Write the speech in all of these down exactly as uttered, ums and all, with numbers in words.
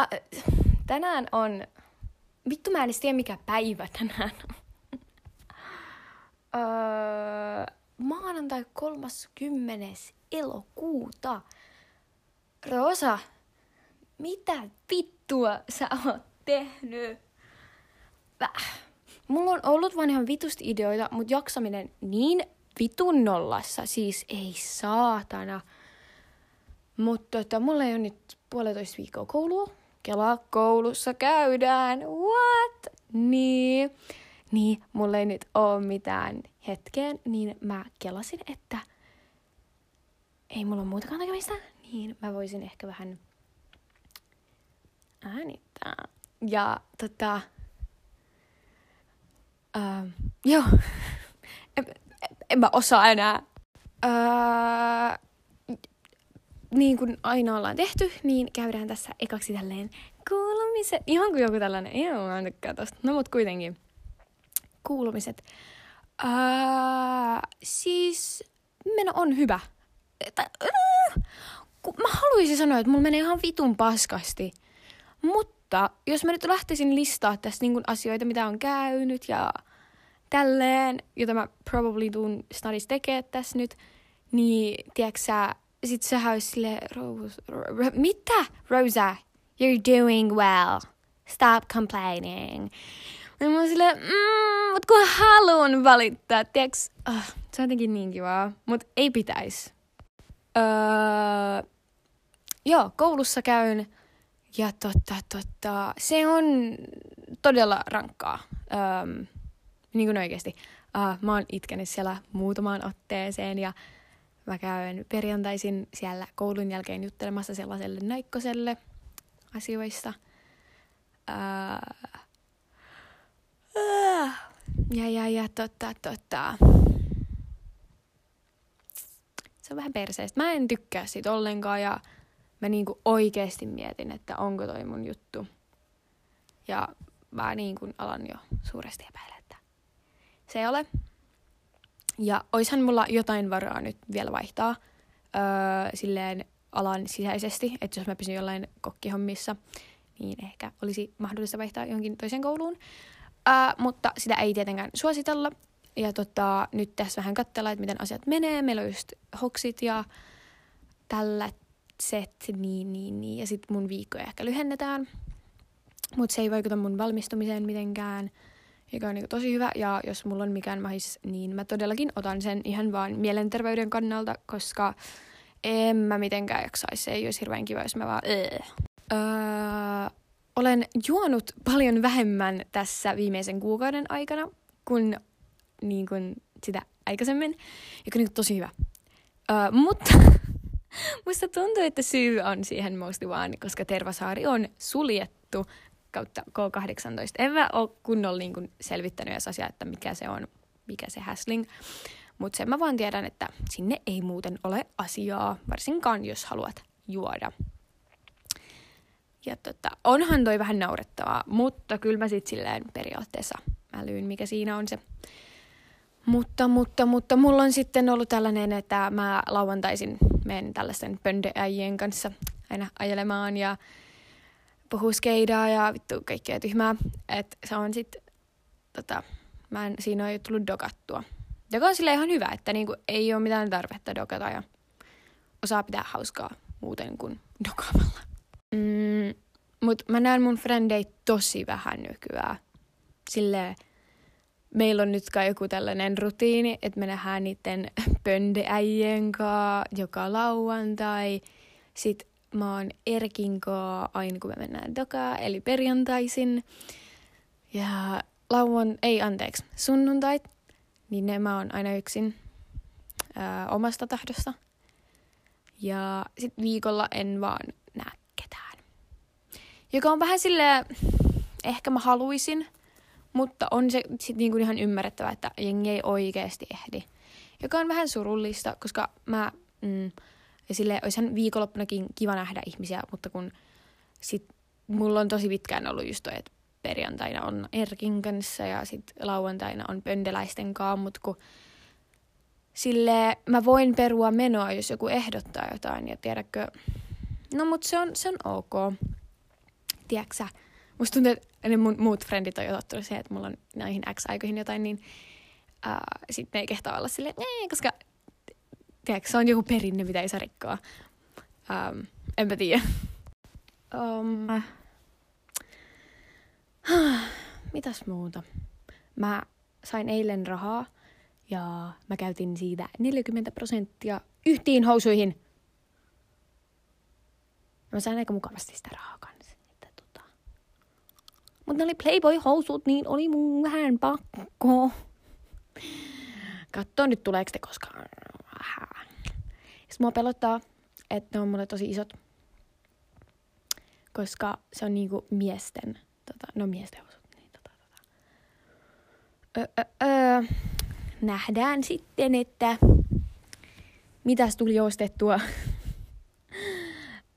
A, tänään on... Vittu, mä en tiedä, mikä päivä tänään on. öö, maanantai kolmaskymmenes elokuuta. Rosa, mitä vittua sä oot tehnyt? Väh. Mulla on ollut vaan ihan vitusti ideoita, mut jaksaminen niin vitun nollassa. Siis ei saatana. Mutta tota, mulla ei ole nyt puolitoista viikkoa koulua. Kela, koulussa käydään. What? Niin. Niin, mulla ei nyt oo mitään hetkeen. Niin mä kelasin, että ei mulla ole muutakaan tekemistä. Niin mä voisin ehkä vähän äänittää. Ja tota... Uh, joo, en, en, en mä osaa enää. Uh, niin kuin aina ollaan tehty, niin käydään tässä ekaksi tälleen kuulumiset. Ihan kuin joku tällainen, joo, mä en tykkää tosta. No mut kuitenkin, kuulumiset. Uh, siis, meno on hyvä. Että, uh, mä haluaisin sanoa, että mulla menee ihan vitun paskasti, mutta... Mutta jos mä nyt lähtisin listaa tässä niin kun asioita, mitä on käynyt ja tälleen, jota mä probably tuun snadis tekee tässä nyt, niin tiedätkö sä, sit sähän olisi silleen, Rose, ro, ro, mitä? Rosa, you're doing well. Stop complaining. Ja mä oon silleen, mmm, mut kun haluun valittaa, tiedätkö, oh, se on jotenkin niin kivaa, mut ei pitäis. Öö, joo, koulussa käyn. Ja totta, totta, se on todella rankkaa, öö, niin kuin oikeasti. Öö, mä oon itkenyt siellä muutamaan otteeseen ja mä käyn perjantaisin siellä koulun jälkeen juttelemassa sellaiselle naikkoselle asioista. Öö, öö, ja, ja, ja, totta, totta. Se on vähän perseestä. Mä en tykkää siitä ollenkaan ja... Mä niinku oikeesti mietin, että onko toi mun juttu. Ja mä niinku alan jo suuresti epäillä, että se ei ole. Ja oishan mulla jotain varaa nyt vielä vaihtaa öö, silleen alan sisäisesti. Että jos mä pysyn jollain kokkihommissa, niin ehkä olisi mahdollista vaihtaa johonkin toiseen kouluun. Öö, mutta sitä ei tietenkään suositella. Ja tota, nyt tässä vähän katsellaan, että miten asiat menee. Meillä on just hoksit ja tällä. Set, niin, niin, niin. Ja sit mun viikkoja ehkä lyhennetään. Mut se ei vaikuta mun valmistumiseen mitenkään. Joka on niinku tosi hyvä. Ja jos mulla on mikään mahis, niin mä todellakin otan sen ihan vaan mielenterveyden kannalta, koska en mä mitenkään jaksaisi. Se ei olisi hirveän kiva, jos mä vaan... Öö, olen juonut paljon vähemmän tässä viimeisen kuukauden aikana kuin, niin kuin sitä aikaisemmin. Joka on niinku tosi hyvä. Öö, mutta... Musta tuntuu, että syy on siihen mostly vaan, koska Tervasaari on suljettu kautta koo kahdeksantoista. En mä oo kunnolla niinku selvittänyt edes asiaa, että mikä se on, mikä se häsling. Mut sen mä vaan tiedän, että sinne ei muuten ole asiaa, varsinkaan jos haluat juoda. Ja tota, onhan toi vähän naurettavaa, mutta kyllä mä sit silleen periaatteessa älyyn, mikä siinä on se. Mutta, mutta, mutta mulla on sitten ollut tällainen, että mä lauantaisin menen tällaisten pöndöäjien kanssa aina ajelemaan ja puhuu skeidaa ja vittu kaikkea tyhmää. Että se on sit, tota, mä en, siinä on jo tullut dokattua. Joka on silleen ihan hyvä, että niinku ei ole mitään tarvetta dokata ja osaa pitää hauskaa muuten kuin dokaamalla. Mm, mut mä näen mun frendeit tosi vähän nykyään. Silleen... Meillä on nyt kai joku tällainen rutiini, että me nähdään niiden pöndeäjien kaa joka lauantai. Sitten mä oon Erkin kaa aina, kun me mennään dokaa, eli perjantaisin. Ja lauan, ei anteeksi, sunnuntait, niin ne mä oon aina yksin ää, omasta tahdosta. Ja sit viikolla en vaan näe ketään. Joka on vähän silleen, ehkä mä haluisin. Mutta on se sit niinku ihan ymmärrettävä, että jengi ei oikeesti ehdi. Joka on vähän surullista, koska mä... Mm, silleen oishan viikonloppunakin kiva nähdä ihmisiä, mutta kun sit mulla on tosi pitkään ollut just toi, että perjantaina on Erkin kanssa ja sit lauantaina on pöndeläisten kanssa, mut kun silleen mä voin perua menoa, jos joku ehdottaa jotain ja tiedätkö... No mut se on, se on ok. tiiäksä, musta tuntuu, että ne mun muut frendit on jo tottunut siihen, että mulla on näihin X-aikoihin jotain, niin äh, sitten ne ei kehtaa olla silleen, nee, koska tiiäksä, se on joku perinne, mitä ei saa rikkoa. Um, enpä tiedä. Um, mitäs muuta? Mä sain eilen rahaa ja mä käytin siitä neljäkymmentä prosenttia yhtiin housuihin. Mä sain aika mukavasti sitä rahaa kanssa. Tota. Mutta ne oli Playboy-housut, niin oli mun vähän pakko. Katso nyt, tuleeko te koskaan. Sitten mua pelottaa, että ne on mulle tosi isot. Koska se on niinku miesten, tota, no miesten housut. Niin, tota, tota. Ö, ö, ö. Nähdään sitten, että mitäs tuli ostettua.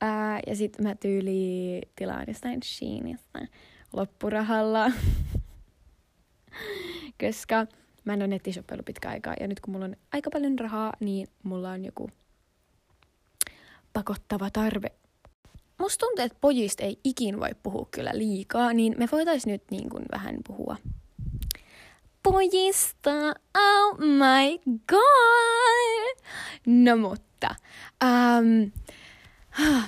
Ää, ja sit mä tyyli tilaan jostain Sheinista loppurahalla. Koska mä en ole nettishoppailu pitkä aikaa. Ja nyt kun mulla on aika paljon rahaa, niin mulla on joku pakottava tarve. Musta tuntuu, että pojista ei ikin voi puhua kyllä liikaa, niin me voitais nyt niin kuin vähän puhua pojista. Oh my god! No mutta, ähm,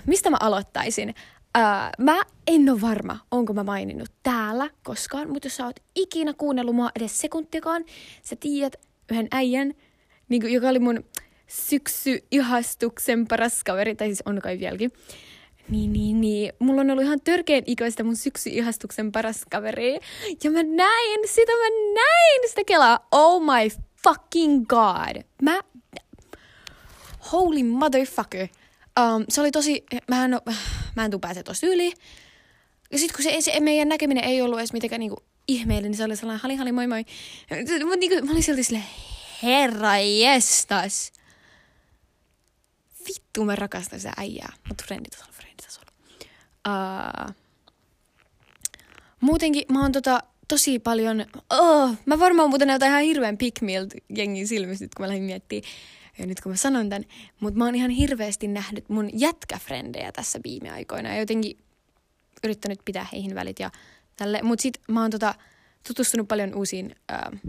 mistä mä aloittaisin? Äh, mä en ole varma, onko mä maininnut täällä koskaan, mutta jos sä oot ikinä kuunnellut mua edes sekuntiakaan, sä tiedät yhden äijän, niin kuin, joka oli mun syksy-ihastuksen paras kaveri, tai siis on kai vieläkin. Niin, niin, niin. Mulla on ollut ihan törkeän ikäistä mun syksy-ihastuksen paras kaveri. Ja mä näin sitä, mä näin sitä kelaa. Oh my fucking god. Mä... Holy motherfucker. Um, se oli tosi... Mä en, o... mä en tuu pääse tosta yli. Ja sit kun se, se meidän näkeminen ei ollut edes mitenkään niinku ihmeellinen, niin se oli sellainen hali hali moi moi. Mut niinku mä olin silti silleen, herra jestas. Vittu, mä rakastan sitä äijää. Mut frendit on frenditasolla. Uh, muutenkin mä oon tota tosi paljon... Oh, mä varmaan muuten näytän ihan hirveän pikmiiltä jengin silmissä, kun mä lähdin miettimään. Ja nyt kun mä sanon tän. Mut mä oon ihan hirveästi nähnyt mun jätkäfrendejä tässä viime aikoina. Ja jotenkin yrittänyt pitää heihin välit ja tälle. Mut sit mä oon tota tutustunut paljon uusiin uh,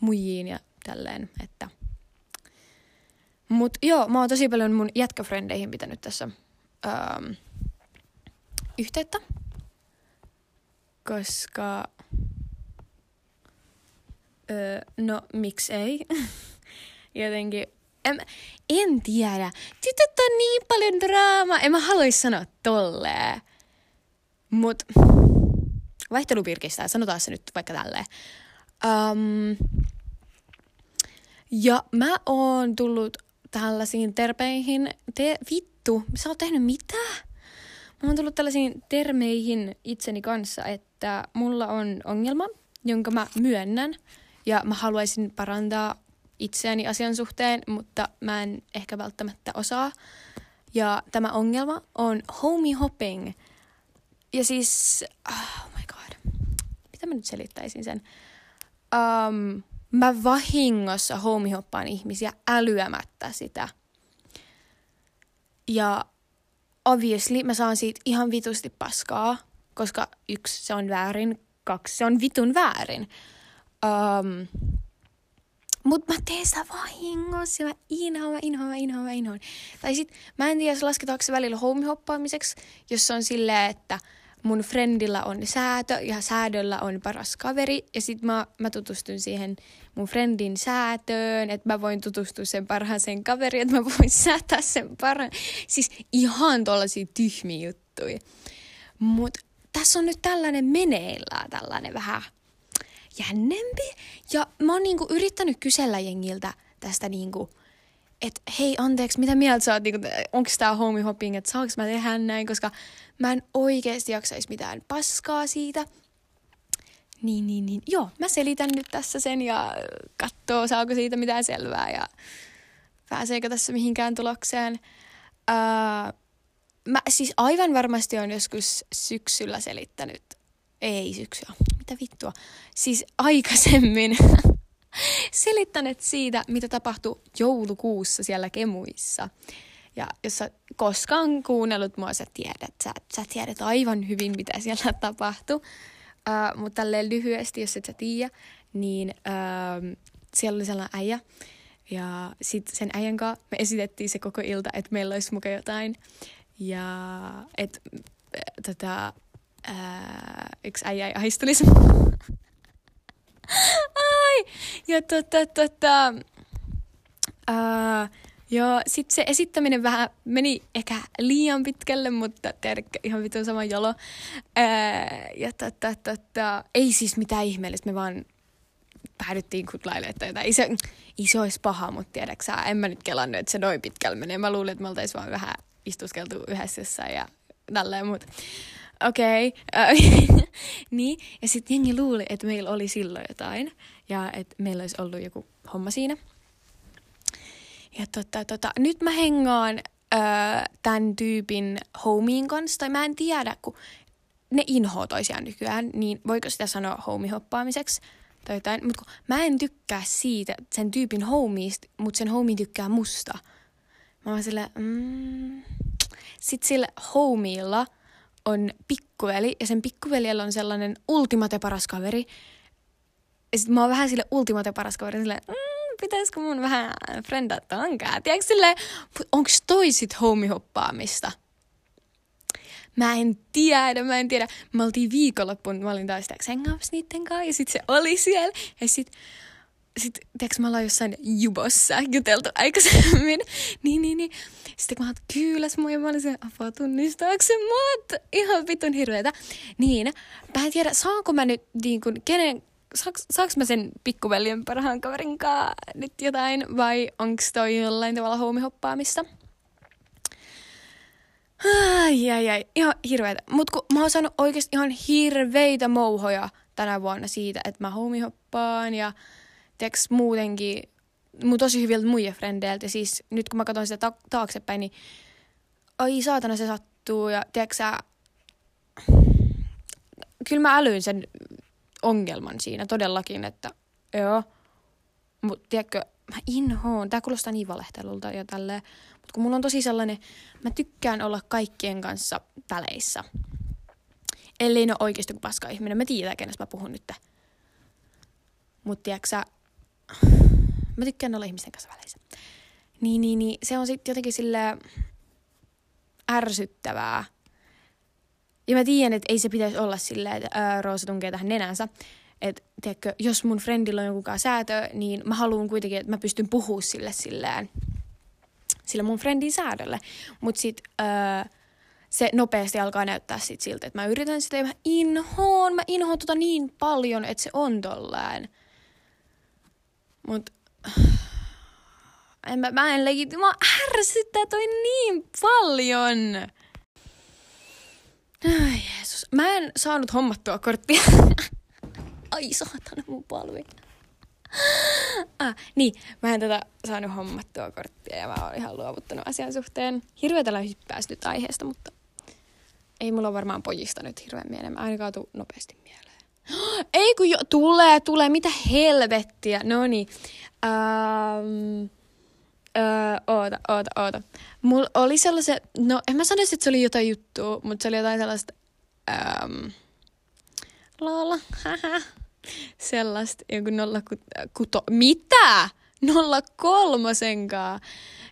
muijiin ja tälleen, että... Mut joo, mä oon tosi paljon mun jätkäfrendeihin pitänyt tässä öö, yhteyttä, koska, öö, no miksei, jotenkin, en, en tiedä, tytöt on niin paljon draamaa, en mä haluais sanoa tolleen, mut vaihtelu pirkistää, sanotaan se nyt vaikka tälleen. Um, ja mä oon tullut tällaisiin termeihin, te, vittu, sä oot tehnyt mitä? Mä oon tullut tällaisiin termeihin itseni kanssa, että mulla on ongelma, jonka mä myönnän, ja mä haluaisin parantaa itseäni asian suhteen, mutta mä en ehkä välttämättä osaa. Ja tämä ongelma on homie hopping. Ja siis, oh my god, mitä mä nyt selittäisin sen? Um, Mä vahingossa homihoppaan ihmisiä älyämättä sitä. Ja obviously mä saan siitä ihan vitusti paskaa, koska yksi, se on väärin, kaksi, se on vitun väärin. Um, mut mä teen sitä vahingossa, mä inhoan, mä inhoan, mä inhoan, mä inhoan. Tai sit mä en tiedä, lasketaanko se välillä homihoppaamiseksi, jos se on silleen, että... Mun friendillä on säätö ja säädöllä on paras kaveri. Ja sit mä, mä tutustun siihen mun friendin säätöön, että mä voin tutustua sen parhaaseen kaveriin, että mä voin säätää sen parhaan. Siis ihan tollasia tyhmiä juttuja. Mut tässä on nyt tällainen meneillään, tällainen vähän jännempi. Ja mä oon niinku yrittänyt kysellä jengiltä tästä niinku... Että hei, anteeksi, mitä mieltä sä oot, niin onks tää homie hopping, että saaks mä tehdä näin, koska mä en oikeesti jaksais mitään paskaa siitä. Niin, niin, niin, joo, mä selitän nyt tässä sen ja kattoo, saako siitä mitään selvää ja pääseekö tässä mihinkään tulokseen. Öö, mä siis aivan varmasti on joskus syksyllä selittänyt, ei syksyllä, mitä vittua, siis aikaisemmin... Selittäneet siitä, mitä tapahtui joulukuussa siellä Kemuissa. Ja jos sä koskaan kuunnellut mua, sä tiedät, sä, sä tiedät aivan hyvin, mitä siellä tapahtui. Uh, mutta tälleen lyhyesti, jos et sä tiedä, niin uh, siellä oli sellainen äijä. Ja sit sen äijän kanssa me esitettiin se koko ilta, että meillä olisi muka jotain. Ja että tota, uh, yksi äijä ei ahistelisi. Ai! Ja tota, tota... Uh, Joo, sit se esittäminen vähän meni ehkä liian pitkälle, mutta tiedäkö, ihan vitun sama jolo. Ää, ja tota, tota, ei siis mitään ihmeellistä, me vaan päädyttiin kutlaille, että jotain. Ei se, ei se olisi paha, mutta tiedätkö, en mä nyt kelannut, että se noin pitkälle menee. Mä luulin, että me oltaisiin vaan vähän istuskeltu yhdessä ja tälleen, mutta okei. Okay. Niin, ja sit jengi luuli, että meillä oli silloin jotain ja että meillä olisi ollut joku homma siinä. Ja tota, tota, nyt mä hengaan öö, tämän tyypin homiin kanssa, tai mä en tiedä, kun ne inhoa toisiaan nykyään, niin voiko sitä sanoa homihoppaamiseksi tai jotain, mutta mä en tykkää siitä sen tyypin homiista, mutta sen homi tykkää musta. Mä oon sillä, mm. Sitten sillä homilla on pikkuveli, ja sen pikkuveljellä on sellainen ultimate paras kaveri, ja sit mä oon vähän sille ultimate paras kaveri, silleen, mm. Pitäisikö mun vähän friendaa tonkaan? Tiedätkö silleen, onks toi sit homihoppaamista? Mä en tiedä, mä en tiedä. Mä oltiin viikonloppuun, mä olin taas tiedätkö hengaamassa niitten kanssa ja sit se oli siellä. Ja sit, sit tiedätkö mä ollaan jossain jubossa juteltu aikaisemmin. niin, niin, niin. Sitten kun mä oot kyyläs mun ja mä olin se, apua tunnistaakse mut? Ihan vitun hirveetä. Niin, mä en tiedä, saanko mä nyt niin kuin kenen... Saaks, saaks mä sen pikkuveljen parhaan kaverin kaa nyt jotain, vai onks toi jollain tavalla homihoppaamista? Ai, ai, ai, ihan hirveetä. Mut kun mä oon saanut oikeesti ihan hirveitä mouhoja tänä vuonna siitä, että mä homihoppaan ja teks muutenkin mun tosi hyviltä muiden frendeiltä. Ja siis nyt kun mä katson sitä ta- taaksepäin, niin ai saatana se sattuu ja tiiäks sä... Kyllä mä älyin sen... ongelman siinä todellakin, että joo, mutta tiedätkö, mä inhoon, tää kuulostaa niin valehtelulta ja tälleen, mutta kun mulla on tosi sellainen, mä tykkään olla kaikkien kanssa väleissä, ellei ne ole oikeasti kuin paska ihminen, mä tiedän, kenestä mä puhun nyt, mutta tiedätkö sä, mä tykkään olla ihmisten kanssa väleissä, niin, niin, niin se on sitten jotenkin silleen ärsyttävää. Ja mä tiedän, että ei se pitäisi olla silleen, että ää, Roosa tunkee tähän nenänsä. Että tiedätkö, jos mun friendillä on jokukaan säätö, niin mä haluan kuitenkin, että mä pystyn puhumaan sille silleen. Sillä mun friendin säädölle. Mut sit ää, se nopeasti alkaa näyttää sit siltä, että mä yritän sitä ja mä inhoon. Mä inhoon tota niin paljon, että se on tollain. Mut... En mä, mä en legit... Mä ärsyttää toi niin paljon! Ai Jeesus. Mä en saanut hommattua korttia. Ai saatana mun palvi. Ah, niin, mä en tätä saanut hommattua korttia ja mä oon ihan luovuttanut asian suhteen. Hirveetellä hyppääs nyt aiheesta, mutta ei mulla varmaan pojista nyt hirveän mieleen. Mä ainakaan tuu nopeasti mieleen. Ei kun jo, tulee, tulee, mitä helvettiä. Noniin. Um... Öö, oota, oota, oota. Mulla oli sellaiset, no en mä sanoisi, että se oli jotain juttua, mutta se oli jotain sellaista, öö, lala, haha, sellaista, joku nolla kuto, mitä? Nolla kolmosenkaan.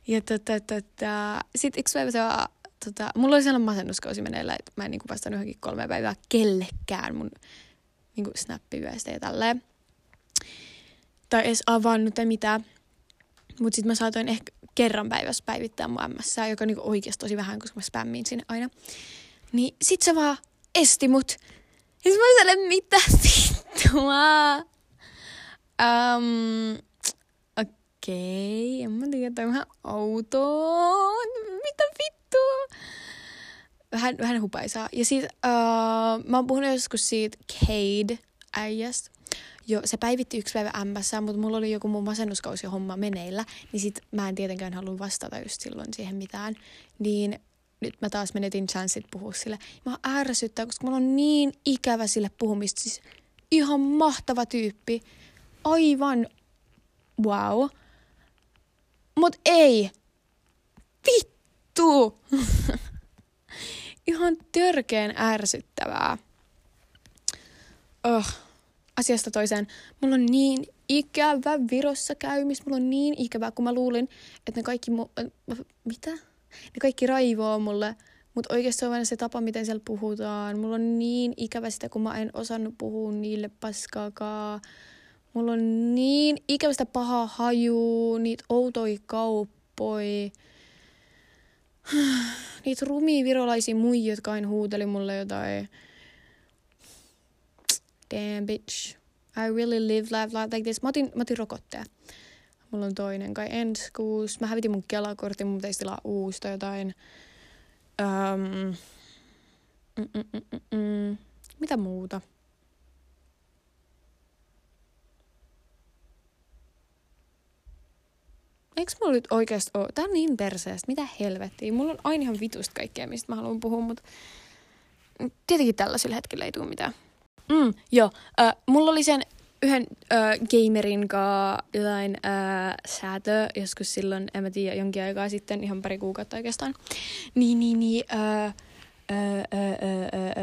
Ja tota, tota, sit yksi päivä se vaan, tota, mulla oli sellainen masennuskausi meneillä, että mä en niinku vastannut johonkin kolme päivää kellekään mun niinku snappiviestejä ja tälleen. Tai edes avannut tai mitään. Mut sit mä saatoin ehkä kerran päivässä päivittää mun ämmässään, joka niinku oikeesti tosi vähän, koska mä spämmiin sinne aina. Niin sit se vaan esti mut. Ja sit mä oon sellainen, mitä vittua? Um, Okei, okay. En mä tiedä, toi on vähän outoa. Mitä vittua? Vähän, vähän hupaisaa. Ja sit uh, mä oon puhunut joskus siitä Cade-äijästä. Joo, se päivitti yksi päivä ämmässään, mutta mulla oli joku mun masennuskausi homma meneillä, niin sit mä en tietenkään halua vastata just silloin siihen mitään. Niin nyt mä taas menetin chanssit puhua sille. Mä ärsyttää, koska mulla on niin ikävä sille puhumista. Siis ihan mahtava tyyppi. Aivan wow. Mut ei. Vittu. vittu! Ihan törkeen ärsyttävää. Oh, asiasta toiseen. Mulla on niin ikävä Virossa käymis. Mulla on niin ikävää, kun mä luulin, että ne kaikki... Mu- Mitä? Ne kaikki raivoo mulle. Mutta oikeasti se on vain se tapa, miten siellä puhutaan. Mulla on niin ikävä sitä, kun mä en osannut puhua niille paskaakaan. Mulla on niin ikävä sitä pahaa hajuu, niitä outoja kauppoja. Niitä rumia virolaisia muijia, jotka aina huuteli mulle jotain. Damn bitch. I really live life like this. Mä otin, mä otin rokotteen. Mulla on toinen kai ensi kuussa. Mä hävitin mun Kela-kortin, mun pitäisi tilaa uusi tai jotain. Um, mm, mm, mm, mm. Mitä muuta? Eiks mulla nyt oikeesti oo? Tää on niin perseestä. Mitä helvettiä? Mulla on aina ihan vitusta kaikkea, mistä mä haluan puhua, mutta tietenkin tällaisilla hetkillä ei tuu mitään. Mm, joo. Äh, mulla oli sen yhden äh, gamerin kaa jotain äh, säätöä joskus silloin, en mä tiedä, jonkin aikaa sitten, ihan pari kuukautta oikeastaan. Niin, niin, niin. Äh, äh, äh, äh, äh.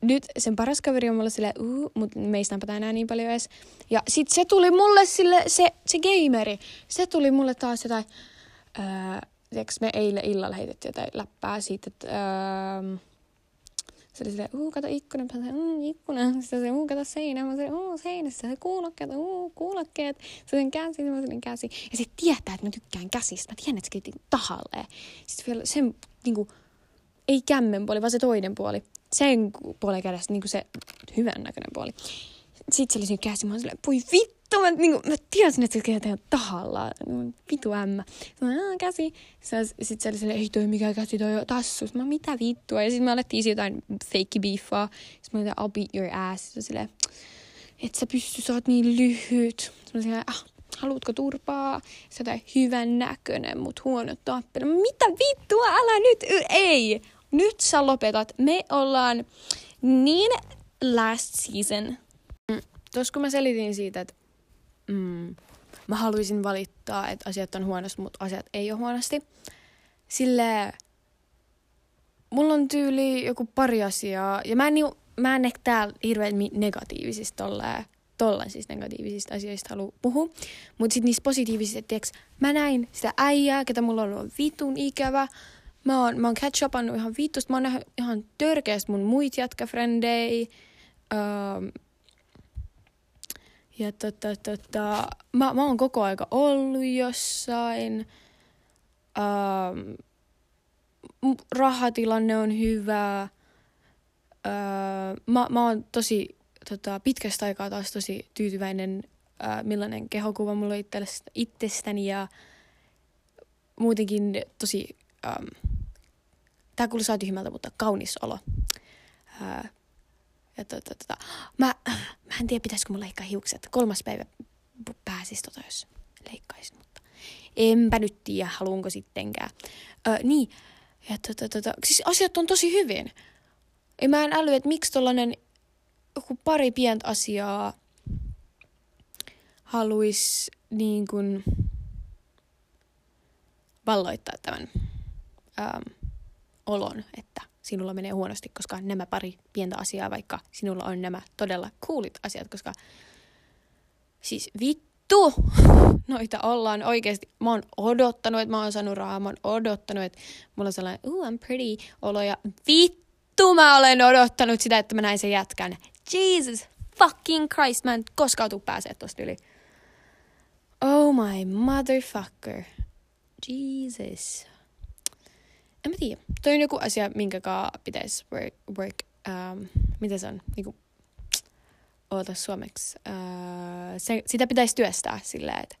Nyt sen paras kaveri on mulle silleen, uh, mutta me ei sitä napata enää niin paljon edes. Ja sit se tuli mulle sille, se, se gameri, se tuli mulle taas jotain, äh, tiiäks me eilen illalla heitettiin jotain läppää siitä, että... Äh, Se oli silleen, uu, kato ikkuna. Mä sanoin, mm, ikkuna. Sitten se, uu, kato seinä. Mä sanoin, uu, seinä. Sitten se, kuulokkeet, uu, kuulokkeet. Sitten käsi, mä sanoin, käsi. Ja se tietää, että mä tykkään käsistä. Mä tiedän, että se kiitti tahalleen. Sitten vielä sen, niinku, ei kämmen puoli, vaan se toinen puoli. Sen puolen kädessä, niinku se hyvän näköinen puoli. Sitten se oli siinä käsi. Mä olin silleen, voi vittu. Mä, niinku, mä tiesin, että se kiitti tahallaan. Vitu ämmä. Sitten käsi. Sitten se oli silleen, ei toi mikään käsi, toi on tassus. Mä mitä vittua. Ja sitten me alettiin isi jotain fake beefaa. Sitten mä olin, I'll beat your ass. Sitten silleen, et sä pysty, sä oot niin lyhyt. Sitten mä silleen, ah, haluutko turpaa? Se on hyvän näköinen, mut huono tappelu. Mitä vittua, älä nyt, ei. Nyt sä lopetat. Me ollaan niin last season. Tuossa kun mä selitin siitä, että mm, mä haluaisin valittaa, että asiat on huonosti, mutta asiat ei ole huonosti. Silleen, mulla on tyyli joku pari asiaa, ja mä en, mä en ehkä täällä hirveän negatiivisista tolleen, tolleen siis negatiivisista asioista haluu puhua. Mutta sit niistä positiivisista, että tiiäks, mä näin sitä äijää, ketä mulla on ollut vitun ikävä. Mä oon, mä oon catch-upannut ihan vitusta, mä oon nähnyt ihan törkeästi mun muit jätkäfrendejä. Um, Ja tota, tota, mä, mä oon koko aika ollut jossain. Ähm, rahatilanne on hyvä. Ähm, mä, mä oon tosi tota, pitkästä aikaa taas tosi tyytyväinen, äh, millainen kehokuva mulla on itsestäni. Ja muutenkin tosi, ähm, tää kuulostaa tyhmältä, mutta kaunis olo. Äh, Ja tota, tota. Mä, mä en tiedä, pitäisikö mun leikkaa hiukset. Kolmas päivä pääsis tota, jos leikkaisin, mutta enpä nyt tiedä, haluanko sittenkään. Ö, niin, ja tota, tota, siis asiat on tosi hyvin. Ja mä en äly, että miksi tollanen joku pari pientä asiaa haluaisi niin kuin valloittaa tämän äm, olon, että sinulla menee huonosti, koska nämä pari pientä asiaa, vaikka sinulla on nämä todella coolit asiat, koska siis vittu, noita ollaan oikeasti. Mä oon odottanut, että mä oon saanut rahaa, mä oon odottanut, että mulla on sellainen ooh, I'm pretty olo, ja vittu mä olen odottanut sitä, että mä näin sen jätkän. Jesus fucking Christ, mä en koskaan tuu pääsee tosta yli. Oh my motherfucker. Jesus. En mä tiedä. Toi on joku asia, minkäkaan pitäisi work, work um, mitä se on, niinku, oota suomeksi. Uh, se, sitä pitäisi työstää sillä, että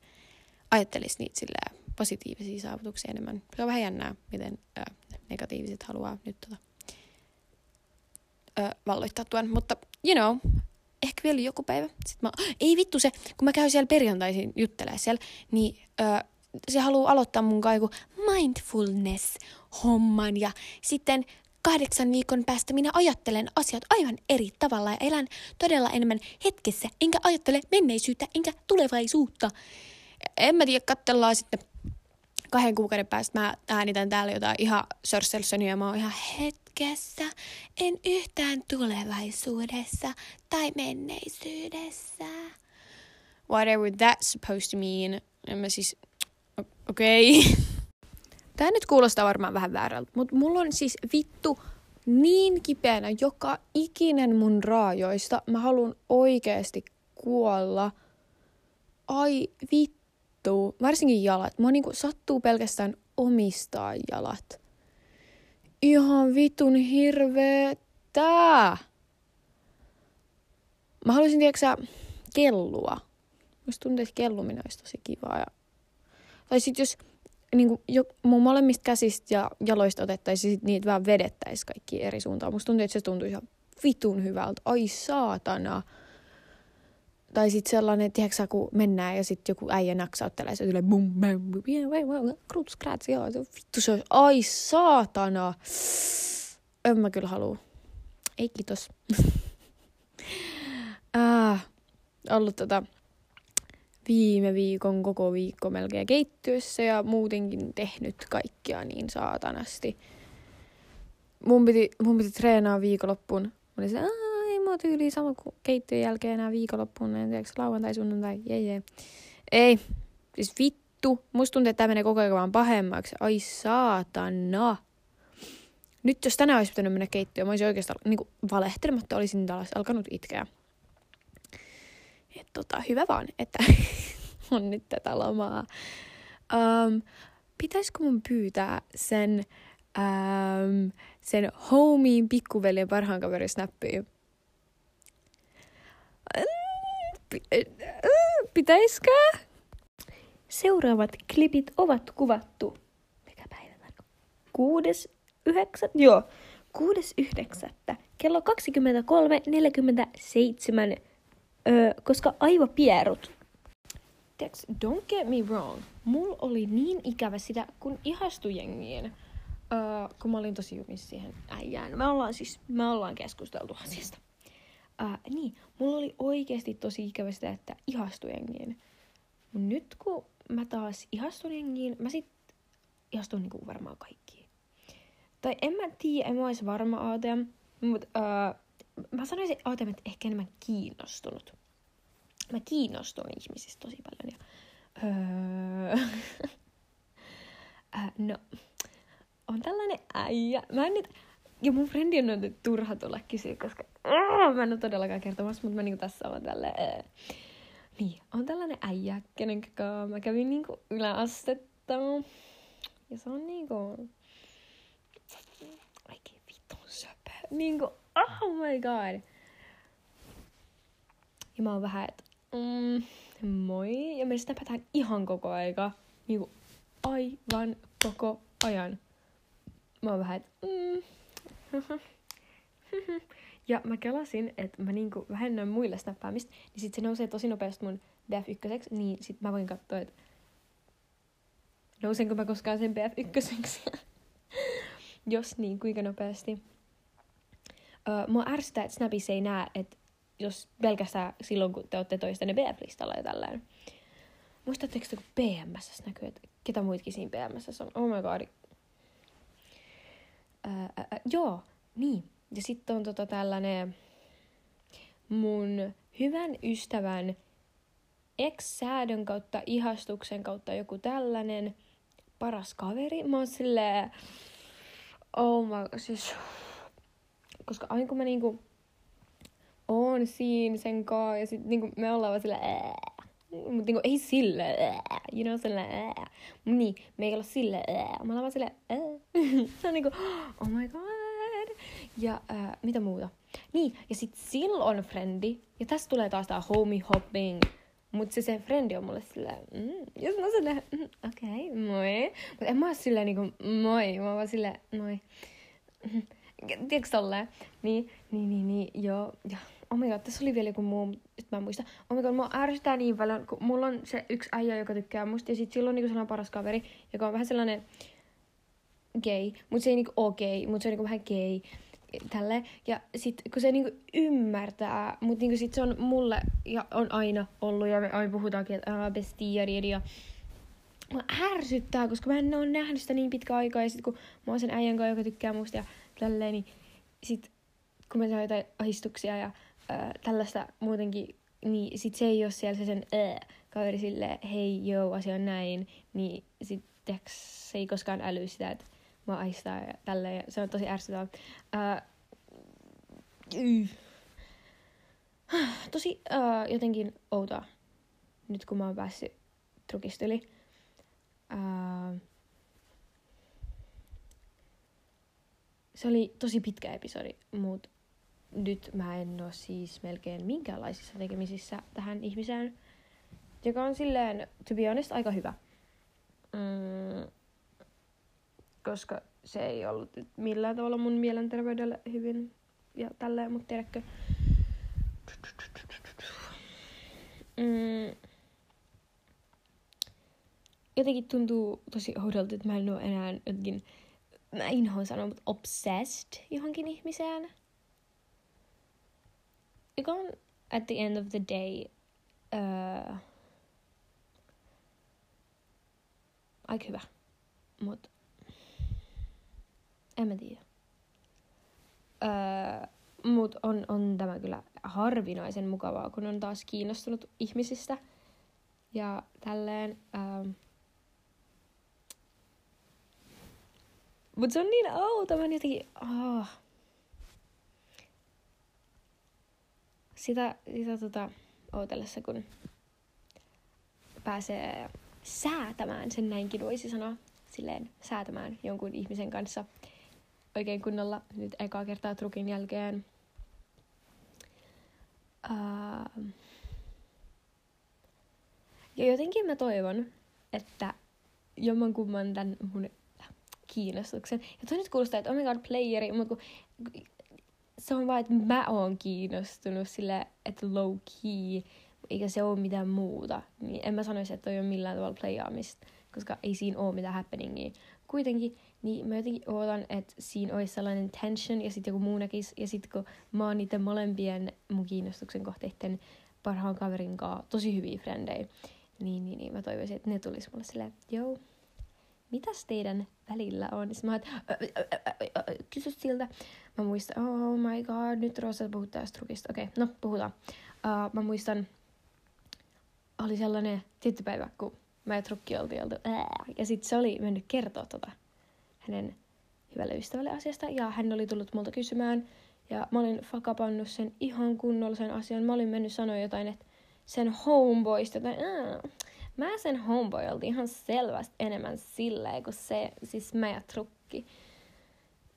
ajattelisi niitä sillä positiivisia saavutuksia enemmän. Se on vähän jännää, miten uh, negatiiviset haluaa nyt tota, uh, valloittaa tuon. Mutta, you know, ehkä vielä joku päivä. Sit mä, ei vittu se, kun mä käyn siellä perjantaisin juttelemaan siellä, niin... Uh, se haluaa aloittaa mun kaiku mindfulness-homman ja sitten kahdeksan viikon päästä minä ajattelen asiat aivan eri tavalla ja elän todella enemmän hetkessä, enkä ajattele menneisyyttä, enkä tulevaisuutta. En mä tiedä, katsellaan sitten kahden kuukauden päästä mä äänitän täällä jotain ihan sörsselsöniä ja mä oon ihan hetkessä, en yhtään tulevaisuudessa tai menneisyydessä. Whatever that's supposed to mean. En mä siis, okei. Okay. Tää nyt kuulostaa varmaan vähän väärältä, mutta mulla on siis vittu niin kipeänä joka ikinen mun raajoista. Mä haluun oikeesti kuolla. Ai vittu. Varsinkin jalat. Mua niinku sattuu pelkästään omistaa jalat. Ihan vitun hirveetä. Mä haluaisin, tiiäksä, kellua. Musta tuntuu, että kelluminen olisi tosi kivaa. Ja... Tai sit jos niinku, jo, mun molemmista käsistä ja jaloista otettaisiin, sit niitä vähän vedettäisiin kaikki eri suuntaan. Musta tuntuu, että se tuntuu ihan vitun hyvältä. Ai saatana. Tai sitten sellainen, tiiäksä, kun mennään ja sitten joku äijä naksauttelee, se tulee bum, bum, bum, kruts, krats, joo, vittu se olisi, ai saatana. En mä kyllä haluu. Ei kiitos. äh, ollut tota viime viikon koko viikko melkein keittiössä ja muutenkin tehnyt kaikkia niin saatanasti. Mun piti, mun piti treenaa viikonloppuun. Mä olin se, mä tyyliin sama kuin keittiön jälkeen enää viikonloppuun, en tiedäkö lauantai, sunnuntai, jee jee. Ei, siis vittu. Musta tuntuu, että tää menee koko ajan vaan pahemmaksi. Ai saatana. Nyt jos tänään olisi pitänyt mennä keittiöön, mä olisin oikeastaan niinku valehtelematta, olisin taas alkanut itkeä. Et tota, hyvä vaan, että on nyt tätä lomaa. Um, pitäisikö mun pyytää sen, um, sen homiin pikkuveljen parhaan kaverin snappia? Pitäisikö? Seuraavat klipit ovat kuvattu. Mikä päivä on? Kuudes yhdeksättä? Joo. Kuudes yhdeksättä. Kello kaksikymmentäkolme neljäkymmentäseitsemän. Öö, koska aivan pierut. Tiedätkö, don't get me wrong. Mulla oli niin ikävä sitä, kun ihastui jengiin. Öö, kun mä olin tosi jumissa siihen äijään. Me ollaan siis, me ollaan keskusteltu asiasta. Uh, niin, mulla oli oikeasti tosi ikävä sitä, että ihastui jengiin. Nyt kun mä taas ihastun jengiin, mä sit ihastun niinku varmaan kaikkiin. Tai en mä tiedä, en mä ois varma A T M, mut uh, mä sanoisin A T M, että ehkä enemmän kiinnostunut. Mä kiinnostun ihmisistä tosi paljon. Ja, uh, uh, no, on tällainen äijä. Mä en nyt... Ja mun frendi on nyt turha tulla kysyä, koska äh, mä en ole todellakaan kertomassa, mutta mä niinku tässä oon tälleen. Äh. Niin, on tällainen äijä, kenenkä mä kävin niinku yläastetta. Ja se on niinku... Oikein vitun söpö. Niinku, oh my god. Ja mä oon vähän, että mm, moi. Ja me snapataan ihan koko aika. Niinku aivan koko ajan. Mä oon vähän, että mm. Ja mä kelasin, että mä niinku vähennän muille snappäämistä, niin sit se nousee tosi nopeasti mun B F ykköseksi, niin sit mä voin katsoa, että nousenko mä koskaan sen B F ykköseksi. Jos niin, kuinka nopeasti. Uh, mua ärsyttää, että Snapissa ei näe, että jos pelkästään silloin, kun te ootte toistenne B F-listalla ja tällään. Muistatteko, kun P M S:ssä näkyy, että ketä muitkin siinä P M S:ssä on? Oh my god. Ää, ää, joo, niin. Ja sitten on tota tällainen mun hyvän ystävän ex-säädön kautta, ihastuksen kautta joku tällainen paras kaveri. Mä oon silleen, oh my, siis, koska aina kun mä niinku oon siinä sen kaa ja sit niinku me ollaan vaan silleen, ää, mut niinku ei silleen, ää, you know, silleen, ää. Niin, me ei olla silleen, ää, mä ollaan vaan silleen, ää. Se on niinku, oh my god. Ja äh, mitä muuta? Niin, ja sit sillä on frendi. Ja tässä tulee taas tää homie hopping. Mut se sen frendi on mulle silleen, mm. Ja mä oon silleen, mm, okei, okay, moi. Mut en mä oo silleen niinku, moi. Mä oon vaan silleen, moi. Tiedätkö tolleen? Niin, niin, niin, niin, joo. Ja, oh my god, tässä oli vielä joku muu, nyt mä en muista. Oh my god, mua ärsyttää niin paljon, kun mulla on se yksi äijä, joka tykkää musta. Ja sit sillä on niinku sellainen paras kaveri, joka on vähän sellainen... gay, mut se ei niinku oo gay, mut se on niinku vähän gay, tälleen. Ja sit kun se niinku ymmärtää, mut niinku sit se on mulle, ja on aina ollut, ja me aina puhutaankin, että bestie, ja Mä ärsyttää, koska mä en ole nähnyt sitä niin pitkä aikaa, ja sit kun mä oon sen äijän kanssa, joka tykkää musta ja tälleen, niin sit kun mä saan jotain ahistuksia ja äh, tällaista muutenkin, niin sit se ei oo siellä se sen äh, kaveri silleen, hei joo, asia on näin, niin sit teks, se ei koskaan äly sitä, että mä ahistaa ja tälleen, ja se on tosi ärsyttävää. Äh, y- tosi äh, jotenkin outoa, nyt kun mä oon päässyt trukista yli. Uh, se oli tosi pitkä episodi, mutta nyt mä en oo siis melkein minkäänlaisissa tekemisissä tähän ihmiseen, joka on silleen, to be honest, aika hyvä. Mm, koska se ei ollut millään tavalla mun mielenterveydelle hyvin ja tälleen, mut tiedätkö. Mm. Jotenkin tuntuu tosi oudolta, että mä en oo enää jotenkin, mä inhoan sanoa, mutta obsessed johonkin ihmiseen. Joka on at the end of the day uh, aika hyvä, mut en mä tiedä. Uh, mut on, on tämä kyllä harvinaisen mukavaa, kun on taas kiinnostunut ihmisistä ja tälleen. Uh, Mut se on niin outo, mä jotenkin... Oh. Sitä, sitä tota, ootellessa, kun pääsee säätämään, sen näinkin voisi sanoa, silleen säätämään jonkun ihmisen kanssa oikein kunnolla, nyt ekaa kertaa trukin jälkeen. Uh. Ja jotenkin mä toivon, että jommankumman tän mun kiinnostuksen. Ja toi nyt kuulostaa, että oh my god, playeri, mutta se on vaan, että mä oon kiinnostunut sille, että low key, eikä se oo mitään muuta. Niin en mä sanoisi, että toi on millään tavalla playaamista, koska ei siinä oo mitään happeningia. Kuitenkin, niin mä jotenkin ootan, että siinä olisi sellainen tension, ja sit joku muu näkis, ja sit kun mä oon niiden molempien mun kiinnostuksen kohteiden parhaan kaverin kanssa tosi hyviä frendejä, niin, niin, niin mä toivoisin, että ne tulis mulle silleen, joo, mitäs teidän välillä on? Sitten mä oon, kysy siltä. Mä muistan, oh my god, nyt Rosa puhuttaa trukista. Okei, okay, no puhutaan. Uh, mä muistan, oli sellainen tietty päivä, kun mä ja trukki oltiin oltu. Ja sit se oli mennyt kertoa tota hänen hyvälle ystävälle asiasta. Ja hän oli tullut multa kysymään. Ja mä olin fakapannut sen ihan kunnollisen asian. Mä olin mennyt sanoa jotain, että sen homeboysta jotain. Uh. Mä sen homeboy oltiin ihan selvästi enemmän silleen, kun se, siis mä ja trukki.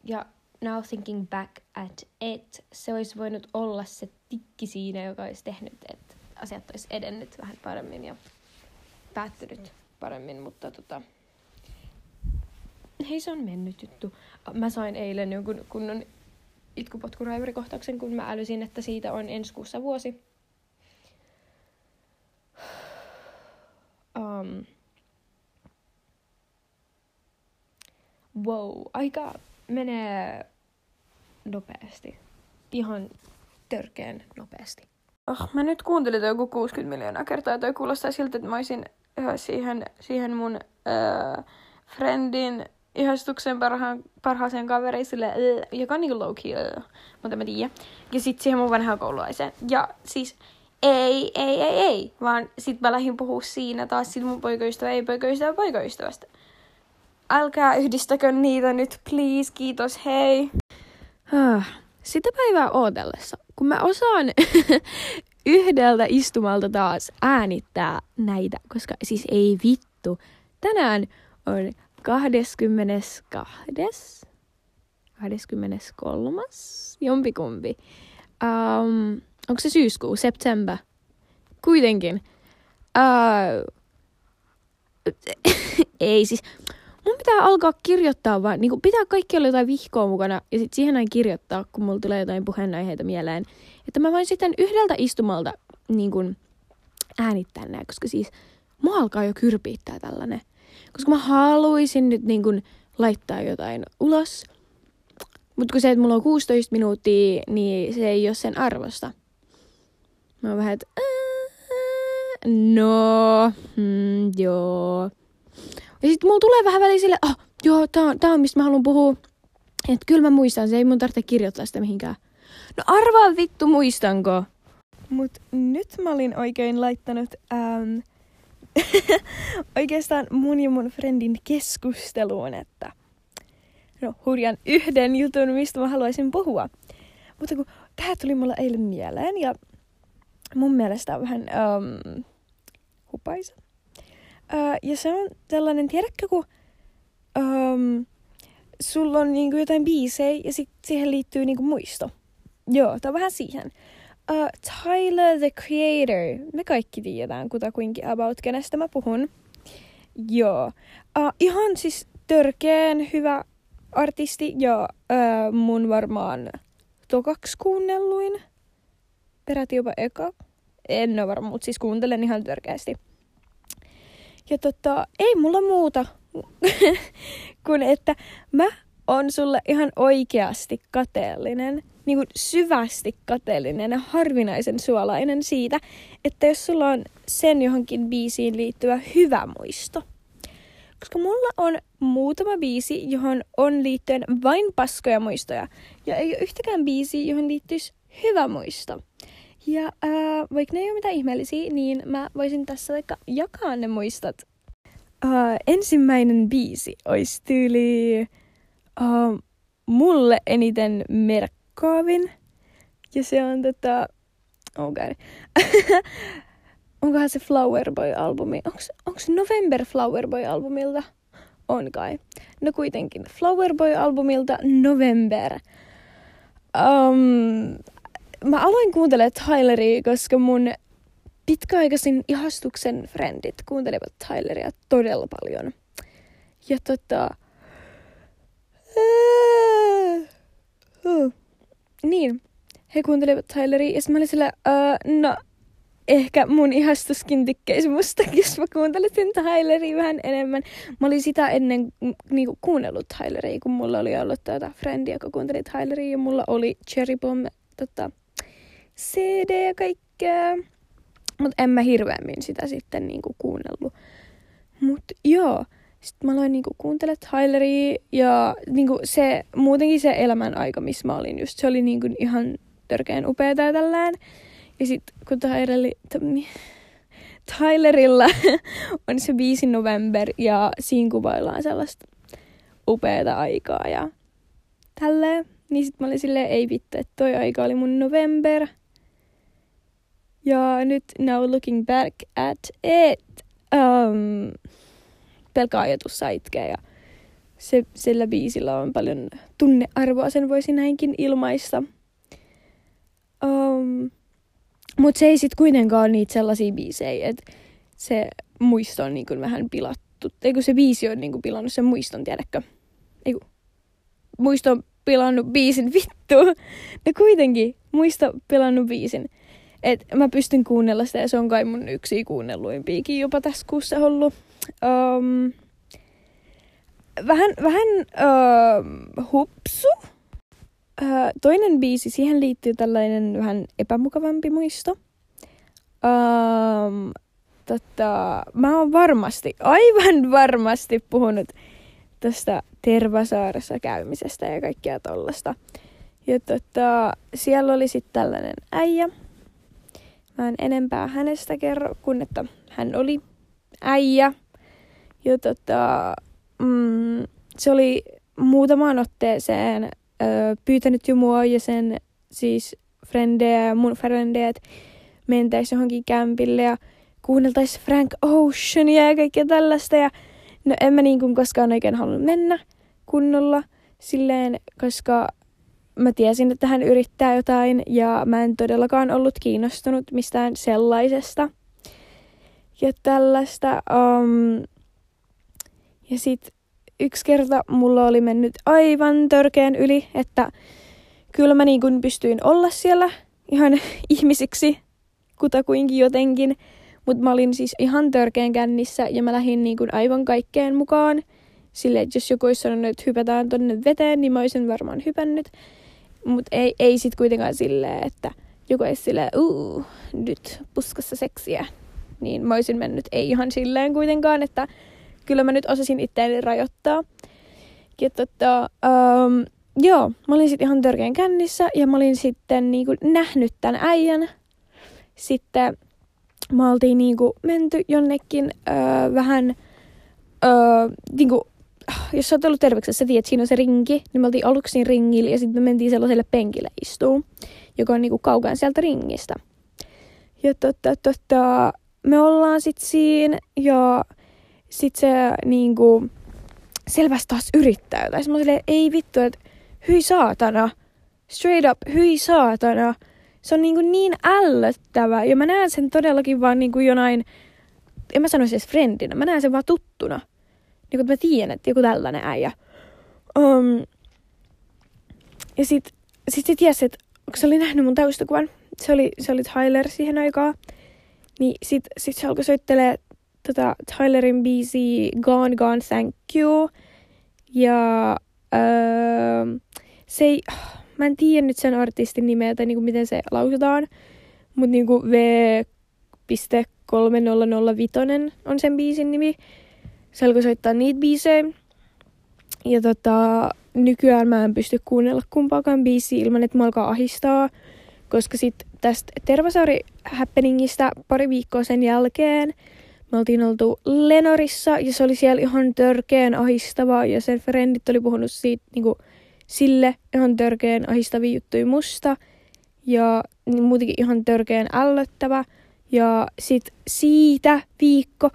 Ja now thinking back at it, se olisi voinut olla se tikki siinä, joka olisi tehnyt, että asiat olisi edennyt vähän paremmin ja päättynyt paremmin, mutta tota... Hei, se on mennyt juttu. Mä sain eilen jonkun kunnon itkupotkuraivarikohtauksen, kun mä älysin, että siitä on ensi kuussa vuosi. Um, wow, aika menee nopeasti. Ihan törkeen nopeasti. Oh, mä nyt kuuntelin joku kuusikymmentä miljoonaa kertaa. Toi kuulostaa siltä, että mä olisin siihen, siihen mun äh, friendin ihastuksen parhaan, parhaaseen kaveriin silleen, joka on niinku low key, mutta mä tiedän. Ja sit siihen mun vanhaan koululaiseen. Ja siis... Ei, ei, ei, ei, vaan sit mä lähdin puhua siinä taas sit mun poikaystävä, ei poikaystävä, poikaystävästä. Älkää yhdistäkö niitä nyt, please, kiitos, hei. Sitä päivää ootellessa, kun mä osaan yhdeltä istumalta taas äänittää näitä, koska siis ei vittu. Tänään on kaksikymmentäkaksi, kaksikymmentäkolme, jompikumpi. Um, Onko se syyskuu? September? Kuitenkin. Uh, ei siis. Mun pitää alkaa kirjoittaa vaan. Niin pitää kaikki olla jotain vihkoa mukana. Ja sit siihen aina kirjoittaa, kun mulla tulee jotain puheenaiheita mieleen. Että mä voin sitten yhdeltä istumalta niin kun, äänittää nää. Koska siis mua alkaa jo kyrpiittää tällainen. Koska mä haluaisin nyt niin kun, laittaa jotain ulos. Mut kun se, että mulla on kuusitoista minuuttia, niin se ei ole sen arvosta. Mä oon vähän, että... No, mm, joo. Ja sit mulla tulee vähän väliin silleen, oh, joo, tää on, tää on mistä mä haluan puhua. Että kyllä mä muistan, se ei mun tarvitse kirjoittaa sitä mihinkään. No arvaa vittu, muistanko? Mut nyt mä olin oikein laittanut ähm, oikeastaan mun ja mun friendin keskusteluun, että no hurjan yhden jutun, mistä mä haluaisin puhua. Mutta kun tää tuli mulla eilen mieleen ja mun mielestä on vähän ähm, hupaisa. Äh, ja se on tällainen, tiedätkö kun ähm, sulla on niinku jotain biisejä ja sit siihen liittyy niinku muisto. Joo, tää on vähän siihen. Uh, Tyler, the Creator. Me kaikki tiedetään kutakuinkin about, kenestä mä puhun. Joo. Uh, ihan siis törkeen hyvä artisti ja uh, mun varmaan tokaksi kuunnelluin. Peräti jopa eka. En oo varma, mut siis kuuntelen ihan törkeästi. Ja tota, ei mulla muuta kuin että mä on sulle ihan oikeasti kateellinen, niin kuin syvästi kateellinen ja harvinaisen suolainen siitä, että jos sulla on sen johonkin biisiin liittyvä hyvä muisto. Koska mulla on muutama biisi, johon on liittyen vain paskoja muistoja, ja ei ole yhtäkään biisi, johon liittyisi hyvä muisto. Ja äh, vaikka ne ei ole mitään ihmeellisiä, niin mä voisin tässä vaikka jakaa ne muistot. Äh, ensimmäinen biisi olisi tyyli... Uh, mulle eniten merkkaavin. Ja se on tota... Oh god. Onkohan se Flower Boy-albumi? Onks, onks November Flower Boy-albumilta? On kai. No kuitenkin. Flower Boy-albumilta November. Um, mä aloin kuuntelemaan Tyleria, koska mun pitkäaikaisen ihastuksen frendit kuuntelevat Tyleria todella paljon. Ja tota... Uh. Niin, he kuuntelivat Tyleria ja sitten mä olin sillä, uh, no ehkä mun ihastuskin tykkäisi musta, jos mä kuuntelisin Tyleria vähän enemmän. Mä olin sitä ennen niinku, kuunnellut Tyleria, kun mulla oli ollut tuota friendi, joka kuunteli Tyleria ja mulla oli Cherry Bomb tota, C D ja kaikkea. Mut en mä hirveämmin sitä sitten niinku, kuunnellut. Mut joo. Sitten mä aloin niinku kuuntelemaan Tyleria ja niinku se, muutenkin se elämän aika, missä mä olin just, se oli niinku ihan törkeän upeata ja tällään. Ja sit kun Tylerilla, Tylerilla on se biisi November ja siinä kuvaillaan sellaista upeata aikaa ja tälleen. Niin sit mä olin silleen, ei vittu, että toi aika oli mun November. Ja nyt now looking back at it. Um, Pelkkä ajatus saa itkeä ja se, sillä biisillä on paljon tunnearvoa, sen voisi näinkin ilmaista. Um, Mutta se ei sitten kuitenkaan ole niitä sellaisia biisejä, että se muisto on niinku vähän pilattu. Eikö se biisi on niinku pilannut sen muiston, tiedäkö? Eiku, muisto on pilannut biisin, vittu! No kuitenkin, muisto pilannut biisin. Et mä pystyn kuunnella sitä ja se on kai mun yksi kuunnelluimpiakin jopa tässä kuussa ollut. Um, vähän vähän uh, hupsu. Uh, toinen biisi, siihen liittyy tällainen vähän epämukavampi muisto. Um, tota, mä oon varmasti, aivan varmasti puhunut tästä Tervasaaressa käymisestä ja kaikkea tollasta. Ja tota, siellä oli sitten tällainen äijä. Mä en enempää hänestä kerro, kun että hän oli äijä. Ja tota, mm, se oli muutamaan otteeseen ö, pyytänyt jo mua ja sen siis frendejä ja mun frendejä, että mentäis johonkin kämpille ja kuunneltais Frank Oceania ja kaikkea tällaista. Ja no en mä niin kuin koskaan oikein halunnut mennä kunnolla silleen, koska mä tiesin, että hän yrittää jotain ja mä en todellakaan ollut kiinnostunut mistään sellaisesta. Ja tällaista... Um, Ja sit yksi kerta mulla oli mennyt aivan törkeen yli, että kyllä mä niin kun pystyin olla siellä ihan ihmisiksi kutakuinkin jotenkin. Mut mä olin siis ihan törkeen kännissä ja mä lähdin niin kun aivan kaikkeen mukaan. Silleen, että jos joku olisi sanonut, että hypätään tonne veteen, niin mä olisin varmaan hypännyt. Mut ei, ei sit kuitenkaan silleen, että joku olisi silleen, uu, nyt puskassa seksiä. Niin mä olisin mennyt ei ihan silleen kuitenkaan, että... kyllä mä nyt osasin itseäni rajoittaa. Ja tota, um, joo, mä olin sitten ihan törkeän kännissä ja mä olin sitten niinku nähnyt tän äijän. Sitten mä oltiin niinku menty jonnekin öö, vähän, öö, niinku, jos sä oot ollut Terveksessä, sä tiedät, siinä on se rinki, niin me oltiin aluksi siinä ringillä ja sitten me mentiin sellaiselle penkille istuun, joka on niinku kaukaan sieltä ringistä. Ja tota, tota, me ollaan sit siinä ja sit se niinku selvästi taas yrittää jotain. Mä olin silleen, ei vittu, että hyi saatana, straight up, hyi saatana. Se on niin, kuin niin ällöttävä ja mä näen sen todellakin vaan niin kuin jonain, en mä sanoisi edes friendinä, mä näen sen vaan tuttuna. Niin kuin mä tiedän, että joku tällainen äijä. Um, ja sit, sit se tiesi, että kun se oli nähnyt mun taustakuvan, se oli, se oli Tyler siihen aikaan, niin sit, sit se alkoi soittelee tota Tylerin biisiä Gone, Gone, Thank You. Ja öö, se ei... Mä en tiedä nyt sen artistin nimeä tai niinku miten se lausutaan, mut niinku V kolme nolla nolla viisi on sen biisin nimi. Se alkoi soittaa niitä biisejä. Ja tota, nykyään mä en pysty kuunnella kumpaakaan biisiä ilman, että mä alkaa ahistaa. Koska sit tästä Tervasaari-happeningistä pari viikkoa sen jälkeen me oltiin oltu Lenorissa ja se oli siellä ihan törkeen ahistavaa ja sen frendit oli puhunut siitä niinku sille ihan törkeen ahistavia juttuja musta ja niin muutenkin ihan törkeen ällöttävä. Ja sit siitä viikko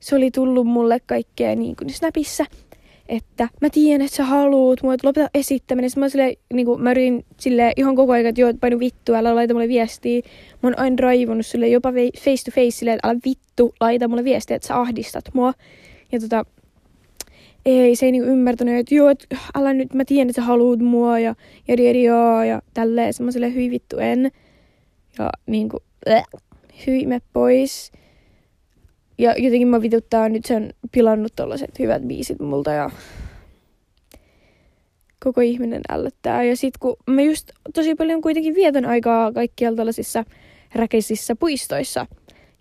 se oli tullut mulle kaikkea niin kuin Snapissa, että mä tiedän, että sä haluut mua, että lopeta esittäminen. Sitten mä, silleen, niin kuin, mä yritin silleen ihan koko ajan, että joo, painu vittu, älä laita mulle viestiä. Mä oon aina raivonut sille jopa face to face silleen, että älä vittu, laita mulle viestiä, että sä ahdistat mua. Ja tota... Ei, se ei niinku ymmärtänyt, että joo, et, älä nyt, mä tiedän, että sä haluut mua ja jedi, jedi, joo, ja tälleen. Sitten mä silleen, hyi vittu, en. Ja niinku, äh, hyi, me pois. Ja jotenkin mä vituttaa, nyt se on pilannut tollaset hyvät biisit multa ja koko ihminen ällöttää. Ja sit kun mä just tosi paljon kuitenkin vietän aikaa kaikkialla tollasissa räkeisissä puistoissa.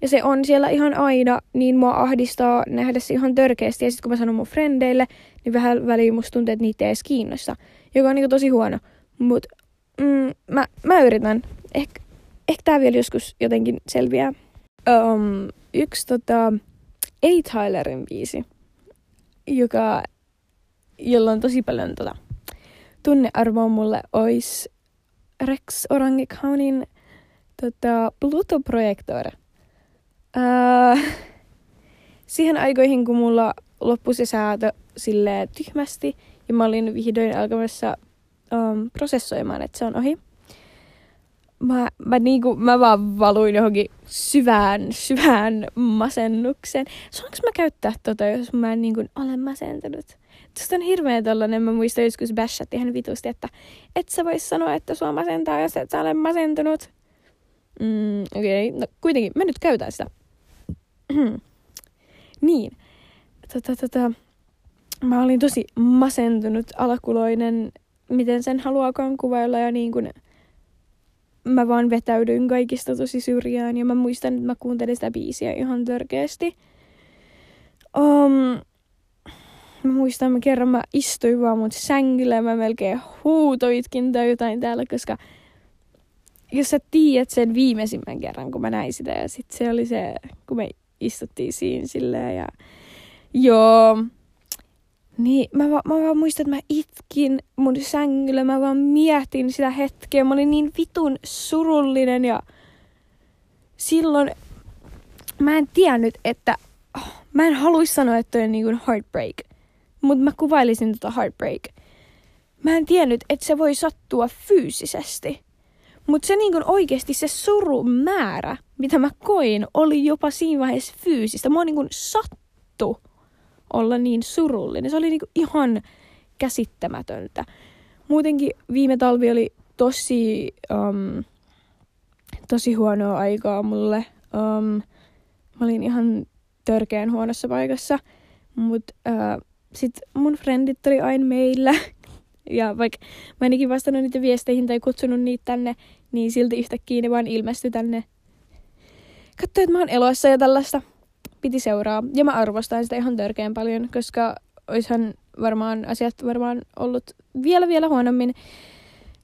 Ja se on siellä ihan aina, niin mua ahdistaa nähdä se ihan törkeästi. Ja sitten kun mä sanon mun frendeille, niin vähän väliin musta tuntuu, että niitä ei edes kiinnosta. Joka on niinku tosi huono. Mut mm, mä, mä yritän. Eh, ehkä tää vielä joskus jotenkin selviää. Um, yksi tota, ei Tylerin biisi, joka, jolla on tosi paljon tota, tunnearvoa mulle, ois Rex Orange Countin tota, Pluto-projektori. Uh, siihen aikoihin, kun mulla loppui se säätö silleen tyhmästi ja mä olin vihdoin alkamassa um, prosessoimaan, että se on ohi. Mä, mä, niinku, mä vaan valuin johonkin syvään, syvään masennukseen. Saanko mä käyttää tota, jos mä en niinku, ole masentunut? Tuosta on hirveä tollanen, mä muistan joskus bashat ihan vitusti, että et sä vois sanoa, että sua masentaa, jos et sä ole masentunut. Mm, okei, okay. No kuitenkin, mä nyt käytän sitä. Niin, tota, tota, mä olin tosi masentunut, alakuloinen, miten sen haluaakaan kuvailla, ja niin kun mä vaan vetäydyin kaikista tosi syrjään, ja mä muistan, että mä kuuntelin sitä biisiä ihan törkeästi. Um, mä muistan, mä kerran mä istuin vaan mun sängyllä, ja mä melkein huutoitkin tai jotain täällä, koska... Jos sä tiedät sen viimeisimmän kerran, kun mä näin sitä. Ja sit se oli se, kun me istuttiin siinä silleen. Ja... Joo. Niin, mä, va- mä vaan muistan, että mä itkin mun sängyllä. Mä vaan mietin sitä hetkeä. Mä olin niin vitun surullinen. Ja silloin mä en tiennyt, että... Oh, mä en haluaisi sanoa, että toi on niin kuin heartbreak. Mut mä kuvailisin tota heartbreak. Mä en tiennyt, että se voi sattua fyysisesti. Mutta se niin kun oikeasti se surumäärä, mitä mä koin, oli jopa siinä vaiheessa fyysistä. Mua niin kun sattu olla niin surullinen. Se oli niin kun ihan käsittämätöntä. Muutenkin viime talvi oli tosi, um, tosi huonoa aikaa mulle. Um, mä olin ihan törkeän huonossa paikassa. Mutta uh, sit mun frendit oli aina meillä. Ja vaikka mä en ikin vastannut niitä viesteihin tai kutsunut niitä tänne, niin silti yhtäkkiä ne vaan ilmestyi tänne. Katso, että mä oon elossa ja tällaista. piti seuraa. Ja mä arvostan sitä ihan törkeän paljon, koska oishan varmaan asiat varmaan ollut vielä vielä huonommin,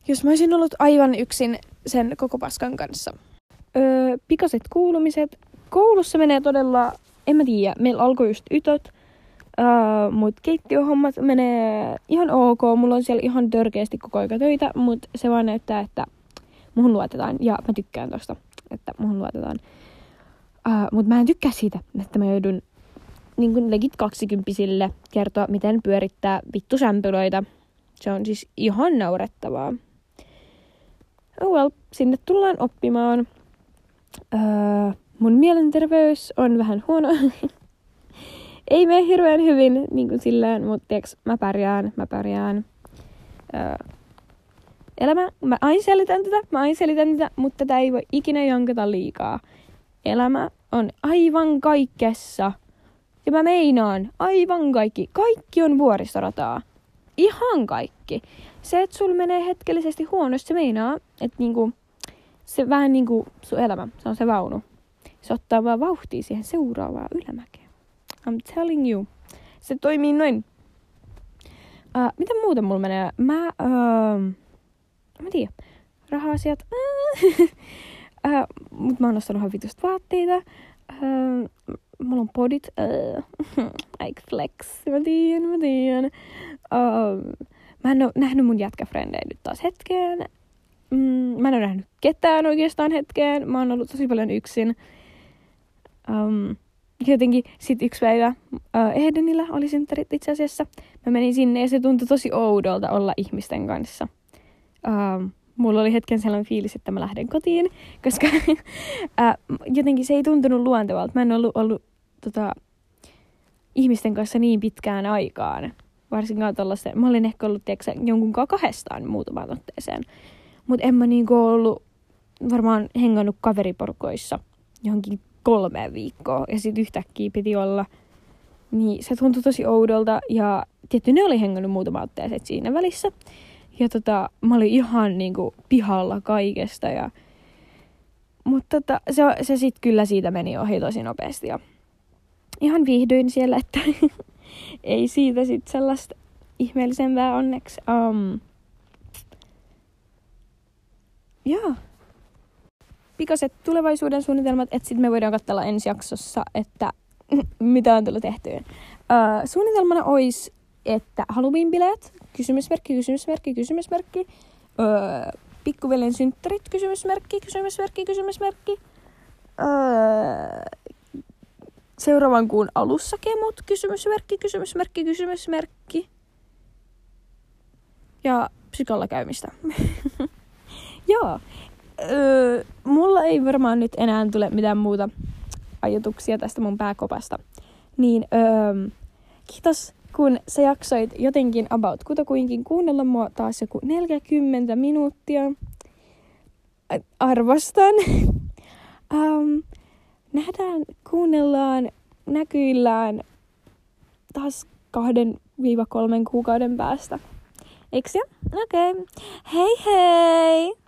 jos mä olisin ollut aivan yksin sen koko paskan kanssa. Öö, pikaiset kuulumiset. Koulussa menee todella, en mä tiedä, meillä alkoi just ytöt. Uh, mut keittiöhommat menee ihan ok, mulla on siellä ihan törkeästi koko ajan töitä, mut se vaan näyttää, että muhun luotetaan, ja mä tykkään tosta, että muhun luotetaan. Uh, mut mä en tykkää siitä, että mä joudun niin kun legit kaksikymppisille kertoa, miten pyörittää vittu sämpylöitä. Se on siis ihan naurettavaa. Oh well, sinne tullaan oppimaan. Uh, mun mielenterveys on vähän huono. Ei mene hirveän hyvin, niin kuin silleen, mutta tiiäks, mä pärjään, mä pärjään. Öö, elämä, mä aina selitän tätä, mä aina selitän tätä, mutta tätä ei voi ikinä jankata liikaa. Elämä on aivan kaikessa. Ja mä meinaan, aivan kaikki. Kaikki on vuoristorataa. Ihan kaikki. Se, että sul menee hetkellisesti huonosti, se meinaa, että niinku, se vähän niinku sun elämä, se on se vaunu. Se ottaa vaan vauhtia siihen seuraavaan ylämäkeen. I'm telling you. Se toimii noin. Uh, mitä muuta mulla menee? Mä, uh, mä tiedän. Raha-asiat. Uh, mut mä oon ostanut ihan vitusta vaatteita. Uh, mulla on podit. Uh, like flex. Mä tiedän, mä tiedän. Uh, mä en oo nähnyt mun jätkäfrendejä nyt taas hetkeen. Mm, mä en oo nähnyt ketään oikeastaan hetkeen. Mä oon ollut tosi paljon yksin. Um, Jotenkin sit yksi päivä äh, Ehdenillä oli synttärit itse asiassa. Mä menin sinne ja se tuntui tosi oudolta olla ihmisten kanssa. Ähm, mulla oli hetken sellainen fiilis, että mä lähden kotiin, koska äh, jotenkin se ei tuntunut luontevalta. Mä en ollut ollut tota, ihmisten kanssa niin pitkään aikaan. Varsinkaan tollasten. Mä olin ehkä ollut tiiäksä, jonkunkaan kahdestaan muutamaan otteeseen. Mut en mä niinku ollut varmaan hengannut kaveriporkoissa johonkin kolme viikkoa, ja sitten yhtäkkiä piti olla. Niin se tuntui tosi oudolta, ja tietty ne oli hengannut muutama otteeseen siinä välissä. Ja tota, mä olin ihan niinku pihalla kaikesta, ja mutta tota, se, se sitten kyllä siitä meni ohi tosi nopeasti, ja ihan viihdyin siellä, että ei siitä sitten sellaista ihmeellisempää onneksi. Um... Jaa. Pikaiset tulevaisuuden suunnitelmat, että sitten me voidaan katsella ensi jaksossa, että mitä on tullut tehtyä. Uh, suunnitelmana olisi, että Halloween bileet, kysymysmerkki, kysymysmerkki, kysymysmerkki, uh, pikkuveljen synttärit, kysymysmerkki, kysymysmerkki, kysymysmerkki, uh, seuraavan kuun alussa kemut, kysymysmerkki, kysymysmerkki, kysymysmerkki ja psykalla käymistä. Joo. Öö, mulla ei varmaan nyt enää tule mitään muuta ajatuksia tästä mun pääkopasta. Niin öö, kiitos, kun sä jaksoit jotenkin about kutakuinkin kuunnella mua taas joku neljäkymmentä minuuttia. Arvostan. um, nähdään, kuunnellaan, näkyillään taas kahden viiva kolmen kuukauden päästä. Eiks jo? Okei. Okay. Hei hei!